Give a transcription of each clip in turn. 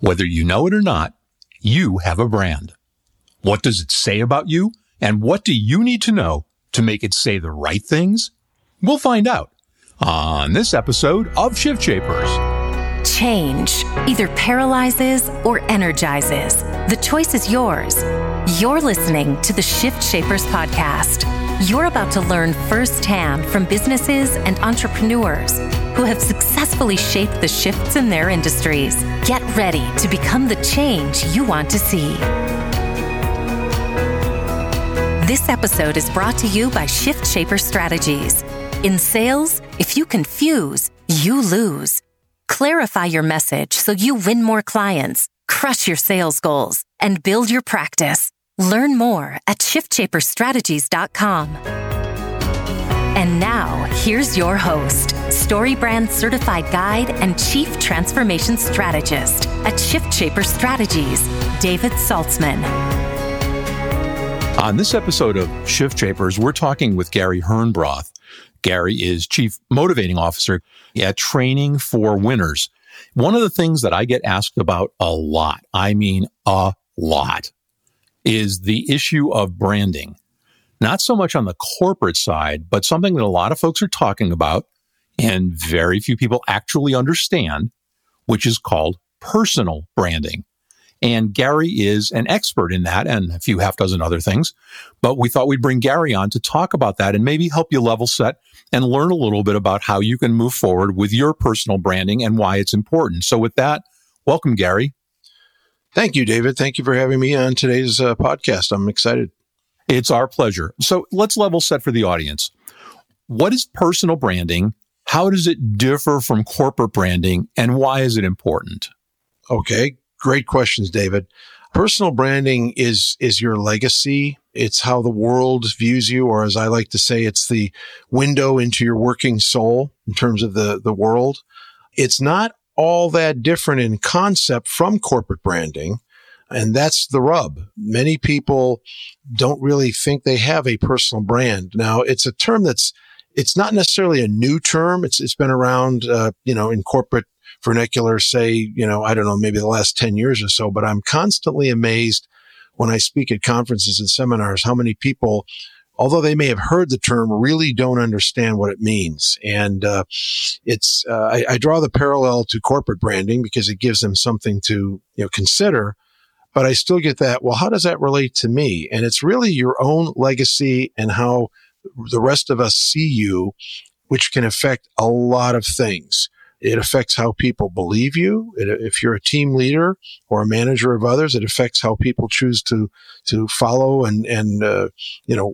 Whether you know it or not, you have a brand. What does it say about you? And what do you need to know to make it say the right things? We'll find out on this episode of Shift Shapers. Change either paralyzes or energizes. The choice is yours. You're listening to the Shift Shapers Podcast. You're about to learn firsthand from businesses and entrepreneurs who have successfully shaped the shifts in their industries. Get ready to become the change you want to see. This episode is brought to you by Shift Shaper Strategies. In sales, if you confuse, you lose. Clarify your message so you win more clients, crush your sales goals, and build your practice. Learn more at ShiftShaperStrategies.com. And now, here's your host, StoryBrand Certified Guide and Chief Transformation Strategist at Shift Shaper Strategies, David Saltzman. On this episode of Shift Shapers, we're talking with Gary Hernbroth. Gary is Chief Motivating Officer at Training for Winners. One of the things that I get asked about a lot, I mean a lot, is the issue of branding. Not so much on the corporate side, but something that a lot of folks are talking about and very few people actually understand, which is called personal branding. And Gary is an expert in that and a few half dozen other things. But we thought we'd bring Gary on to talk about that and maybe help you level set and learn a little bit about how you can move forward with your personal branding and why it's important. So with that, welcome, Gary. Thank you, David. Thank you for having me on today's podcast. I'm excited. It's our pleasure. So let's level set for the audience. What is personal branding? How does it differ from corporate branding? And why is it important? Okay. Great questions, David. Personal branding is your legacy. It's how the world views you, or as I like to say, it's the window into your working soul in terms of the world. It's not all that different in concept from corporate branding, and that's the rub. Many people don't really think they have a personal brand. Now, it's a term it's not necessarily a new term. It's been around, in corporate vernacular, say, I don't know, maybe the last 10 years or so, but I'm constantly amazed when I speak at conferences and seminars, how many people, although they may have heard the term, really don't understand what it means. And I draw the parallel to corporate branding because it gives them something to consider, but I still get that, well, how does that relate to me? And it's really your own legacy and how the rest of us see you, which can affect a lot of things. It affects how people believe you. If you're a team leader or a manager of others, it affects how people choose to follow and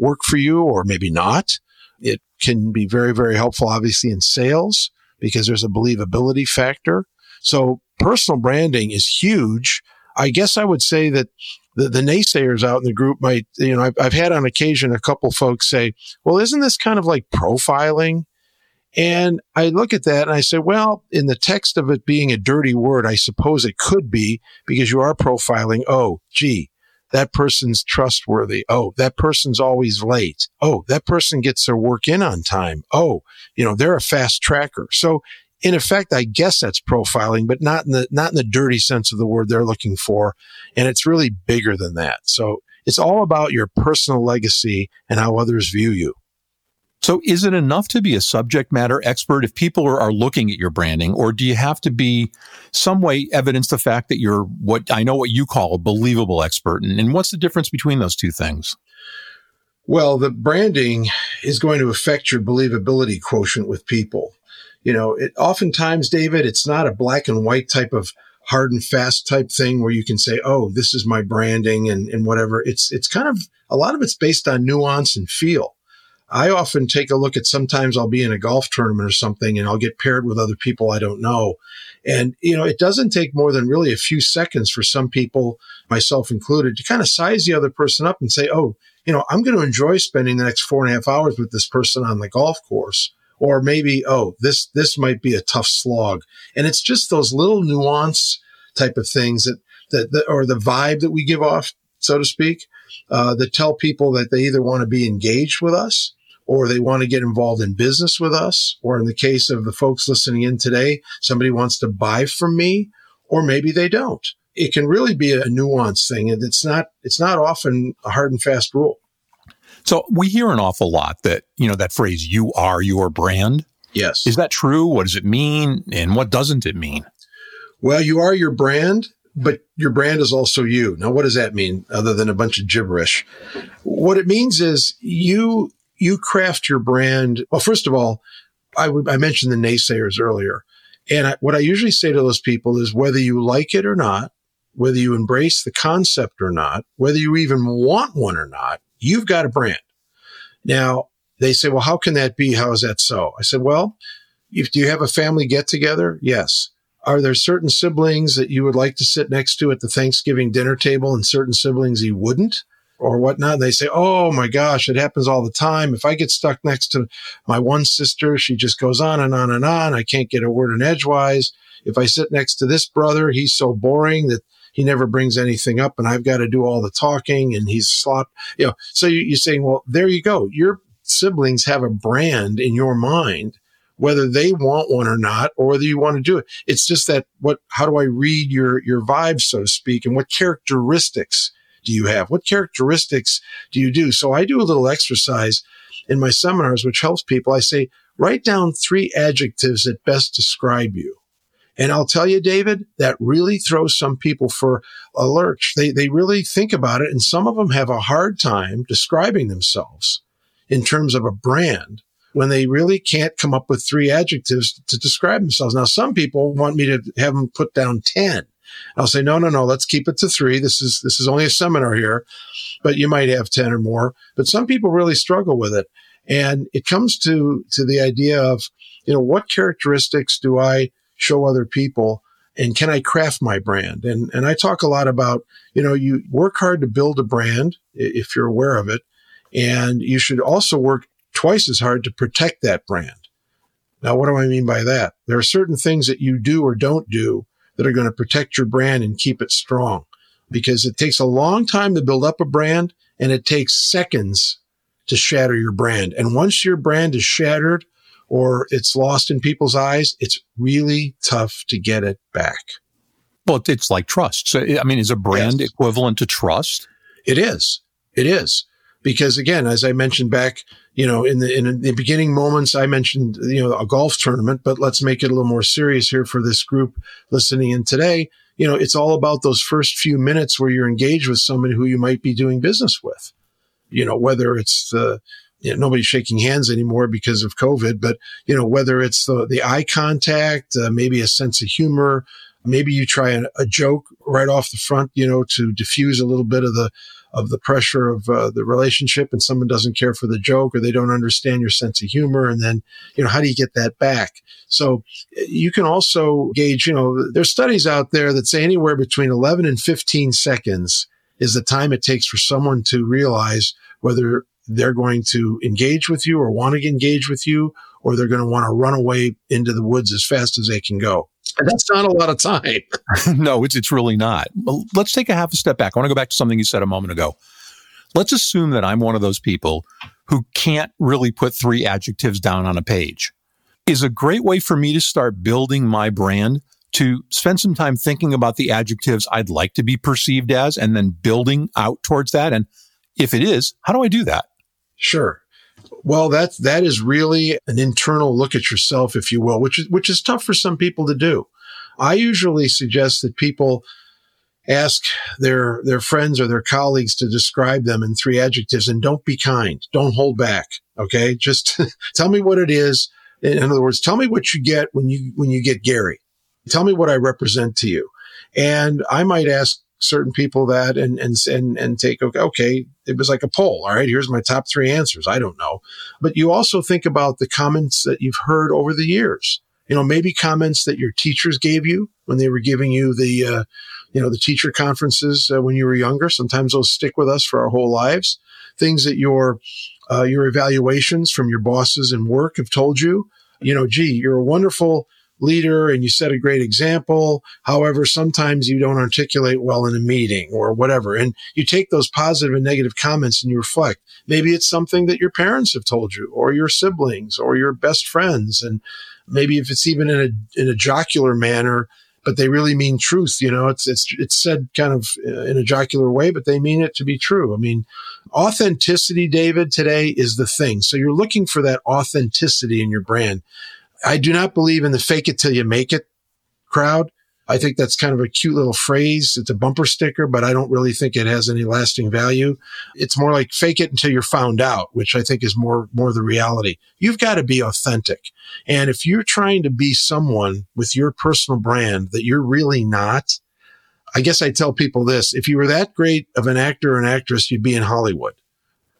work for you or maybe not. It can be very, very helpful, obviously, in sales because there's a believability factor. So personal branding is huge. I guess I would say that the naysayers out in the group might, I've had on occasion a couple folks say, well, isn't this kind of like profiling? And I look at that and I say, well, in the text of it being a dirty word, I suppose it could be because you are profiling. Oh, gee, that person's trustworthy. Oh, that person's always late. Oh, that person gets their work in on time. Oh, they're a fast tracker. So in effect, I guess that's profiling, but not in the dirty sense of the word they're looking for. And it's really bigger than that. So it's all about your personal legacy and how others view you. So is it enough to be a subject matter expert if people are looking at your branding, or do you have to be some way evidence the fact that you're what you call a believable expert? And what's the difference between those two things? Well, the branding is going to affect your believability quotient with people. Oftentimes, David, it's not a black and white type of hard and fast type thing where you can say, oh, this is my branding and whatever. It's kind of, a lot of it's based on nuance and feel. I often take a look at, sometimes I'll be in a golf tournament or something and I'll get paired with other people I don't know. And, it doesn't take more than really a few seconds for some people, myself included, to kind of size the other person up and say, oh, I'm going to enjoy spending the next 4.5 hours with this person on the golf course. Or maybe, oh, this might be a tough slog. And it's just those little nuance type of things that or the vibe that we give off, so to speak, that tell people that they either want to be engaged with us or they want to get involved in business with us. Or in the case of the folks listening in today, somebody wants to buy from me or maybe they don't. It can really be a nuanced thing, and it's not often a hard and fast rule. So we hear an awful lot that, that phrase, you are your brand. Yes. Is that true? What does it mean? And what doesn't it mean? Well, you are your brand, but your brand is also you. Now, what does that mean other than a bunch of gibberish? What it means is you craft your brand. Well, first of all, I mentioned the naysayers earlier. And what I usually say to those people is whether you like it or not, whether you embrace the concept or not, whether you even want one or not, you've got a brand. Now, they say, well, how can that be? How is that so? I said, well, do you have a family get-together? Yes. Are there certain siblings that you would like to sit next to at the Thanksgiving dinner table and certain siblings you wouldn't or whatnot? And they say, oh, my gosh, it happens all the time. If I get stuck next to my one sister, she just goes on and on and on. I can't get a word in edgewise. If I sit next to this brother, he's so boring that he never brings anything up and I've got to do all the talking and he's slop. So you're saying, well, there you go. Your siblings have a brand in your mind, whether they want one or not, or whether you want to do it. It's just that how do I read your vibe, so to speak? And what characteristics do you have? What characteristics do you do? So I do a little exercise in my seminars, which helps people. I say, write down 3 adjectives that best describe you. And I'll tell you, David, that really throws some people for a lurch. They really think about it, and some of them have a hard time describing themselves in terms of a brand when they really can't come up with 3 adjectives to describe themselves. Now, some people want me to have them put down 10. I'll say, no, let's keep it to 3. This is only a seminar here, but you might have 10 or more. But some people really struggle with it. And it comes to the idea of, what characteristics do I show other people, and can I craft my brand? And I talk a lot about, you work hard to build a brand, if you're aware of it, and you should also work twice as hard to protect that brand. Now, what do I mean by that? There are certain things that you do or don't do that are going to protect your brand and keep it strong, because it takes a long time to build up a brand, and it takes seconds to shatter your brand. And once your brand is shattered, or it's lost in people's eyes, it's really tough to get it back. Well, it's like trust. So, is a brand equivalent to trust? It is. Because again, as I mentioned back, in the beginning moments, I mentioned, a golf tournament, but let's make it a little more serious here for this group listening in today. It's all about those first few minutes where you're engaged with somebody who you might be doing business with. Whether it's nobody's shaking hands anymore because of COVID, but, whether it's the eye contact, maybe a sense of humor, maybe you try a joke right off the front, to diffuse a little bit of the pressure of the relationship, and someone doesn't care for the joke or they don't understand your sense of humor. And then, how do you get that back? So you can also gauge, there's studies out there that say anywhere between 11 and 15 seconds is the time it takes for someone to realize whether they're going to engage with you or want to engage with you, or they're going to want to run away into the woods as fast as they can go. And that's not a lot of time. No, it's really not. Well, let's take a half a step back. I want to go back to something you said a moment ago. Let's assume that I'm one of those people who can't really put 3 adjectives down on a page. Is a great way for me to start building my brand to spend some time thinking about the adjectives I'd like to be perceived as, and then building out towards that? And if it is, how do I do that? Sure. Well, that is really an internal look at yourself, if you will, which is tough for some people to do. I usually suggest that people ask their friends or their colleagues to describe them in 3 adjectives, and don't be kind. Don't hold back. Okay. Just tell me what it is. In other words, tell me what you get when you get Gary. Tell me what I represent to you. And I might ask certain people that and take, okay, it was like a poll. All right, here's my top 3 answers. I don't know. But you also think about the comments that you've heard over the years, maybe comments that your teachers gave you when they were giving you the, the teacher conferences when you were younger. Sometimes those stick with us for our whole lives. Things that your evaluations from your bosses and work have told you, you're a wonderful leader and you set a great example. However, sometimes you don't articulate well in a meeting or whatever. And you take those positive and negative comments and you reflect. Maybe it's something that your parents have told you or your siblings or your best friends. And maybe if it's even in a jocular manner, but they really mean truth. You know, it's said kind of in a jocular way, but they mean it to be true. I mean, authenticity, David, today is the thing. So you're looking for that authenticity in your brand. I do not believe in the fake it till you make it crowd. I think that's kind of a cute little phrase. It's a bumper sticker, but I don't really think it has any lasting value. It's more like fake it until you're found out, which I think is more the reality. You've got to be authentic. And if you're trying to be someone with your personal brand that you're really not, I guess I tell people this, if you were that great of an actor or an actress, you'd be in Hollywood.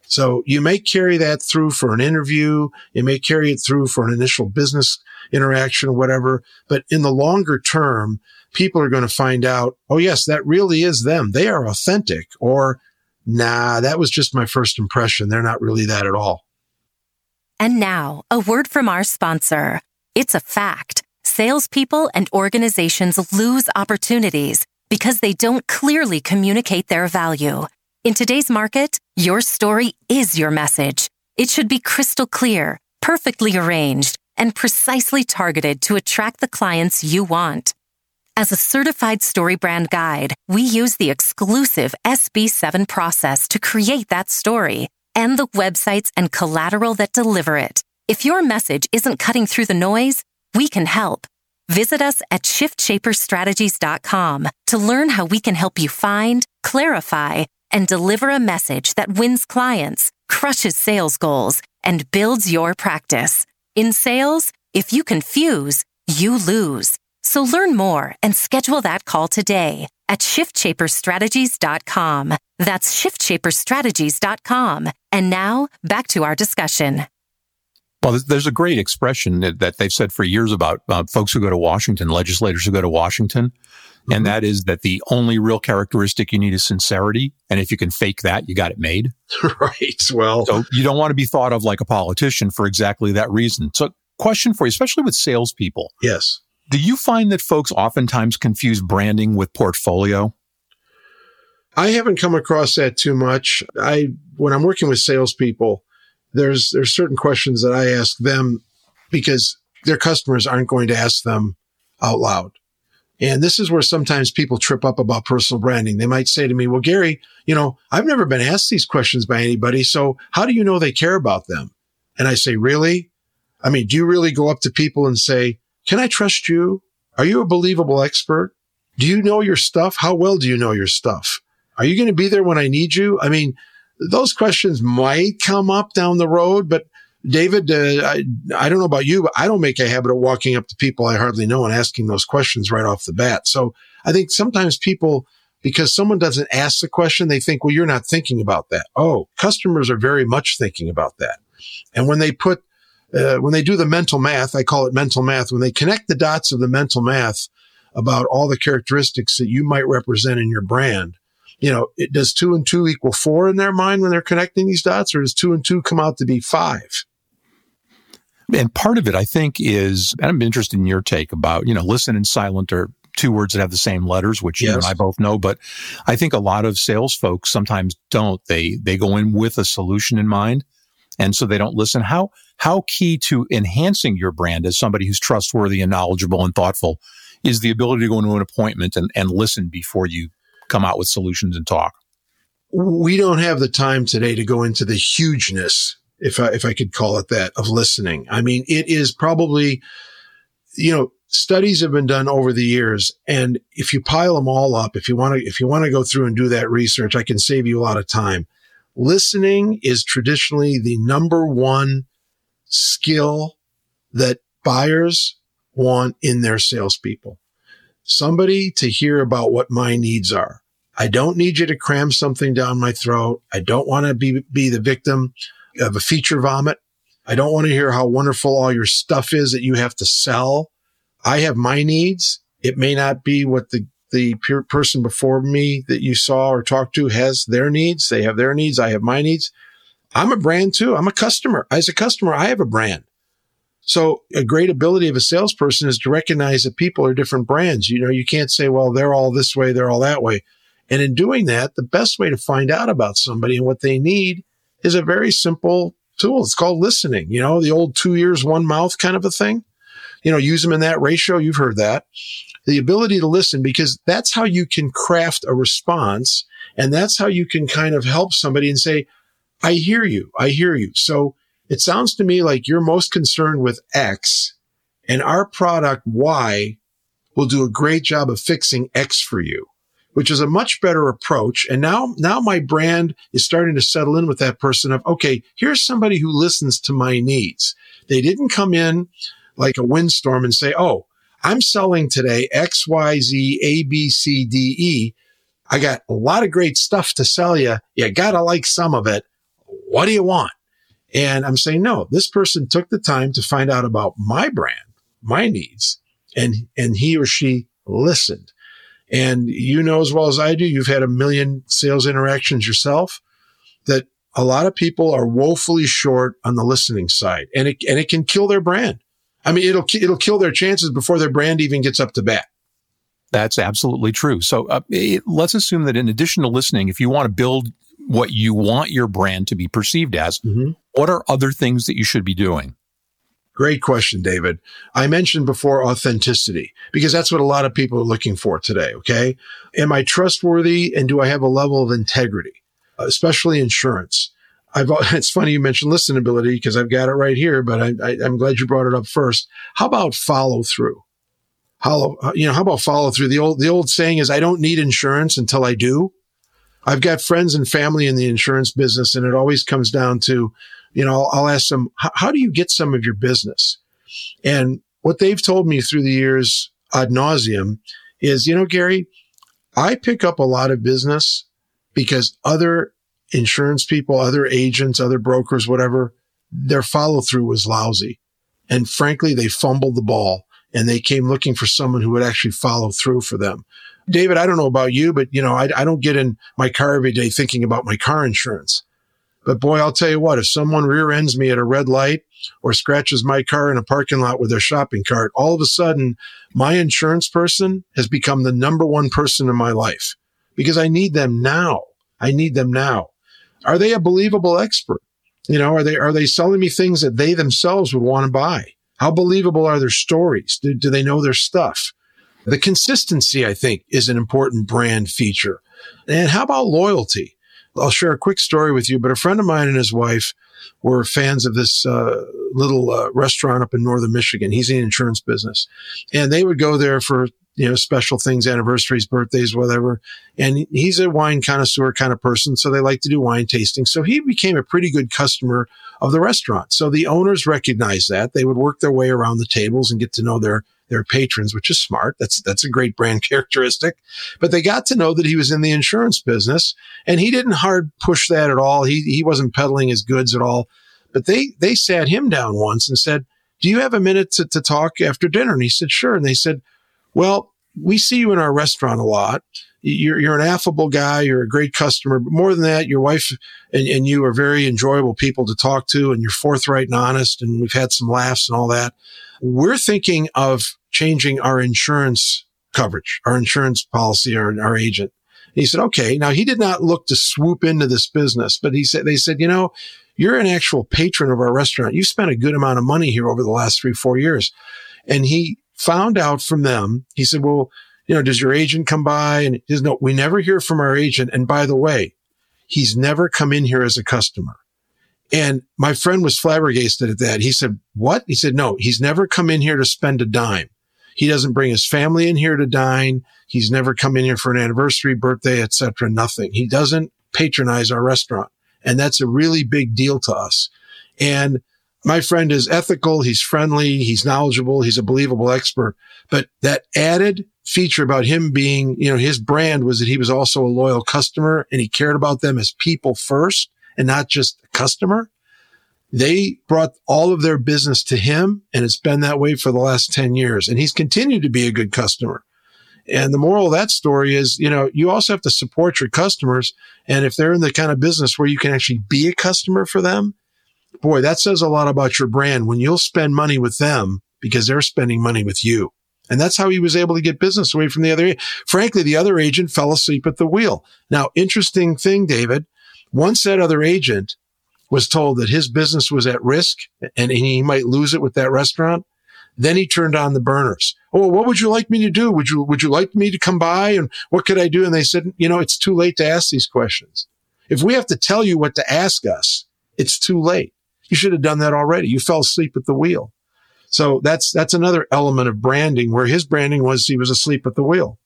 So you may carry that through for an interview. You may carry it through for an initial business interaction or whatever. But in the longer term, people are going to find out, oh, yes, that really is them. They are authentic. Or, nah, that was just my first impression. They're not really that at all. And now, a word from our sponsor. It's a fact. Salespeople and organizations lose opportunities because they don't clearly communicate their value. In today's market, your story is your message. It should be crystal clear, perfectly arranged, and precisely targeted to attract the clients you want. As a certified StoryBrand guide, we use the exclusive SB7 process to create that story and the websites and collateral that deliver it. If your message isn't cutting through the noise, we can help. Visit us at ShiftShaperStrategies.com to learn how we can help you find, clarify, and deliver a message that wins clients, crushes sales goals, and builds your practice. In sales, if you confuse, you lose. So learn more and schedule that call today at ShiftShaperStrategies.com. That's ShiftShaperStrategies.com. And now, back to our discussion. Well, there's a great expression that they've said for years about folks who go to Washington, legislators who go to Washington. And that is that the only real characteristic you need is sincerity. And if you can fake that, you got it made. Right. Well, so you don't want to be thought of like a politician for exactly that reason. So question for you, especially with salespeople. Yes. Do you find that folks oftentimes confuse branding with portfolio? I haven't come across that too much. When I'm working with salespeople, there's certain questions that I ask them because their customers aren't going to ask them out loud. And this is where sometimes people trip up about personal branding. They might say to me, well, Gary, you know, I've never been asked these questions by anybody. So how do you know they care about them? And I say, really? I mean, do you really go up to people and say, can I trust you? Are you a believable expert? Do you know your stuff? How well do you know your stuff? Are you going to be there when I need you? I mean, those questions might come up down the road, but David, I don't know about you, but I don't make a habit of walking up to people I hardly know and asking those questions right off the bat. So I think sometimes people, because someone doesn't ask the question, they think, well, you're not thinking about that. Oh, customers are very much thinking about that. And when they put, when they do the mental math, I call it mental math, when they connect the dots of the mental math about all the characteristics that you might represent in your brand, you know, it does 2 and 2 equal 4 in their mind when they're connecting these dots, or does 2 and 2 come out to be 5? And part of it, I think, is, and I'm interested in your take about, you know, listen and silent are two words that have the same letters, which you and I both know. But I think a lot of sales folks sometimes don't. They go in with a solution in mind, and so they don't listen. How key to enhancing your brand as somebody who's trustworthy and knowledgeable and thoughtful is the ability to go into an appointment and listen before you come out with solutions and talk? We don't have the time today to go into the hugeness, if I could call it that, of listening. I mean, it is probably, you know, studies have been done over the years. And if you pile them all up, if you want to go through and do that research, I can save you a lot of time. Listening is traditionally the number one skill that buyers want in their salespeople. Somebody to hear about what my needs are. I don't need you to cram something down my throat. I don't want to be the victim of a feature vomit. I don't want to hear how wonderful all your stuff is that you have to sell. I have my needs. It may not be what the person before me that you saw or talked to has their needs. They have their needs. I have my needs. I'm a brand too. I'm a customer. As a customer, I have a brand. So a great ability of a salesperson is to recognize that people are different brands. You know, you can't say, well, they're all this way, they're all that way. And in doing that, the best way to find out about somebody and what they need is a very simple tool. It's called listening. You know, the old 2 ears, 1 mouth kind of a thing. You know, use them in that ratio. You've heard that. the ability to listen, because that's how you can craft a response. And that's how you can kind of help somebody and say, I hear you. I hear you. So it sounds to me like you're most concerned with X, and our product Y will do a great job of fixing X for you, which is a much better approach. And now my brand is starting to settle in with that person of, okay, here's somebody who listens to my needs. They didn't come in like a windstorm and say, oh, I'm selling today X, Y, Z, A, B, C, D, E. I got a lot of great stuff to sell you. You got to like some of it. What do you want? And I'm saying, no, this person took the time to find out about my brand, my needs, and he or she listened. And you know as well as I do, you've had a million sales interactions yourself, that a lot of people are woefully short on the listening side, and it can kill their brand. I mean, it'll kill their chances before their brand even gets up to bat. That's absolutely true. So let's assume that in addition to listening, if you want to build what you want your brand to be perceived as, mm-hmm. what are other things that you should be doing? Great question, David. I mentioned before authenticity, because that's what a lot of people are looking for today, okay? Am I trustworthy, and do I have a level of integrity, especially insurance? It's funny you mentioned listenability, because I've got it right here, but I'm glad you brought it up first. How about follow through? How about follow through? The old saying is, I don't need insurance until I do. I've got friends and family in the insurance business, and it always comes down to, I'll ask them, how do you get some of your business? And what they've told me through the years ad nauseum is, Gary, I pick up a lot of business because other insurance people, other agents, other brokers, whatever, their follow through was lousy. And frankly, they fumbled the ball, and they came looking for someone who would actually follow through for them. David, I don't know about you, but I don't get in my car every day thinking about my car insurance. But boy, I'll tell you what, if someone rear ends me at a red light or scratches my car in a parking lot with their shopping cart, all of a sudden my insurance person has become the number one person in my life, because I need them now. Are they a believable expert? Are they selling me things that they themselves would want to buy? How believable are their stories? Do they know their stuff? The consistency, I think, is an important brand feature. And how about loyalty? I'll share a quick story with you, but a friend of mine and his wife were fans of this little restaurant up in northern Michigan. He's in the insurance business. And they would go there for, special things, anniversaries, birthdays, whatever. And he's a wine connoisseur kind of person, so they like to do wine tasting. So he became a pretty good customer of the restaurant. So the owners recognized that. They would work their way around the tables and get to know their patrons, which is smart. That's a great brand characteristic. But they got to know that he was in the insurance business, and he didn't hard push that at all. He wasn't peddling his goods at all. But they sat him down once and said, do you have a minute to talk after dinner? And he said, sure. And they said, well, we see you in our restaurant a lot. You're an affable guy. You're a great customer. But more than that, your wife and you are very enjoyable people to talk to, and you're forthright and honest, and we've had some laughs and all that. We're thinking of changing our insurance coverage, our insurance policy, our agent. And he said, okay. Now, he did not look to swoop into this business, but they said, you're an actual patron of our restaurant. You've spent a good amount of money here over the last 3-4 years. And he found out from them. He said, well, does your agent come by? And he says, no, we never hear from our agent. And by the way, he's never come in here as a customer. And my friend was flabbergasted at that. He said, what? He said, no, he's never come in here to spend a dime. He doesn't bring his family in here to dine. He's never come in here for an anniversary, birthday, etc. Nothing. He doesn't patronize our restaurant. And that's a really big deal to us. And my friend is ethical. He's friendly. He's knowledgeable. He's a believable expert. But that added feature about him being, his brand was that he was also a loyal customer, and he cared about them as people first, and not just a customer. They brought all of their business to him, and it's been that way for the last 10 years. And he's continued to be a good customer. And the moral of that story is, you also have to support your customers. And if they're in the kind of business where you can actually be a customer for them, boy, that says a lot about your brand when you'll spend money with them because they're spending money with you. And that's how he was able to get business away from the other agent. Frankly, the other agent fell asleep at the wheel. Now, interesting thing, David. Once that other agent was told that his business was at risk and he might lose it with that restaurant, Then he turned on the burners. Oh, what would you like me to do? Would you like me to come by? And what could I do? And they said, you know, it's too late to ask these questions. If we have to tell you what to ask us, it's too late. You should have done that already. You fell asleep at the wheel. So that's another element of branding, where his branding was he was asleep at the wheel.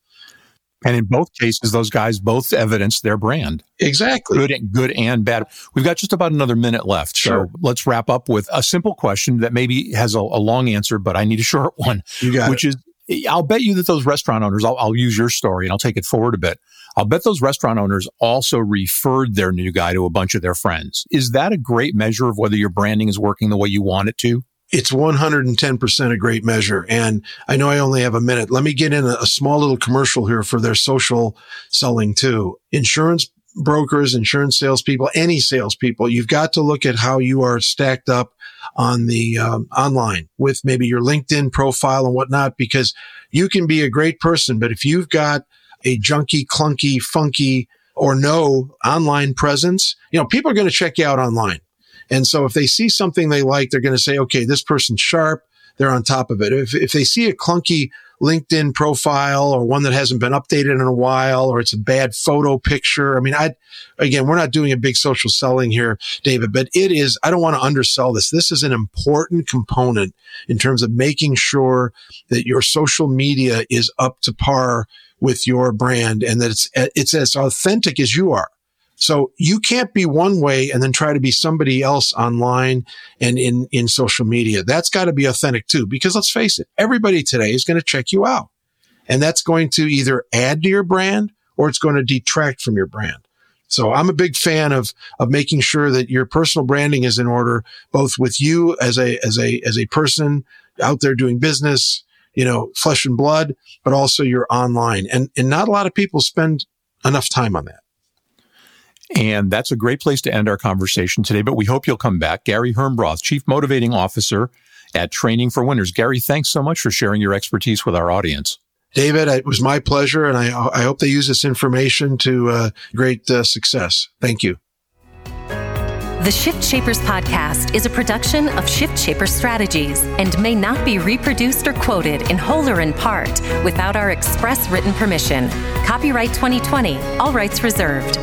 And in both cases, those guys both evidenced their brand. Exactly. Good and bad. We've got just about another minute left. Sure. So let's wrap up with a simple question that maybe has a long answer, but I need a short one. You got which it. Is, I'll bet you that those restaurant owners, I'll use your story and I'll take it forward a bit. I'll bet those restaurant owners also referred their new guy to a bunch of their friends. Is that a great measure of whether your branding is working the way you want it to? It's 110% a great measure. And I know I only have a minute. Let me get in a small little commercial here for their social selling too. Insurance brokers, insurance salespeople, any salespeople, you've got to look at how you are stacked up on the online with maybe your LinkedIn profile and whatnot, because you can be a great person, but if you've got a junky, clunky, funky, or no online presence, you know, people are going to check you out online. And so if they see something they like, they're going to say, okay, this person's sharp. They're on top of it. If they see a clunky LinkedIn profile or one that hasn't been updated in a while, or it's a bad photo picture. I mean, again, we're not doing a big social selling here, David, but I don't want to undersell this. This is an important component in terms of making sure that your social media is up to par with your brand and that it's as authentic as you are. So you can't be one way and then try to be somebody else online and in social media. That's got to be authentic too, because let's face it, everybody today is going to check you out. And that's going to either add to your brand or it's going to detract from your brand. So I'm a big fan of making sure that your personal branding is in order, both with you as a person out there doing business, you know, flesh and blood, but also your online. And not a lot of people spend enough time on that. And that's a great place to end our conversation today, but we hope you'll come back. Gary Hernbroth, Chief Motivating Officer at Training for Winners. Gary, thanks so much for sharing your expertise with our audience. David, it was my pleasure, and I hope they use this information to great success. Thank you. The Shift Shapers Podcast is a production of Shift Shaper Strategies and may not be reproduced or quoted in whole or in part without our express written permission. Copyright 2020, all rights reserved.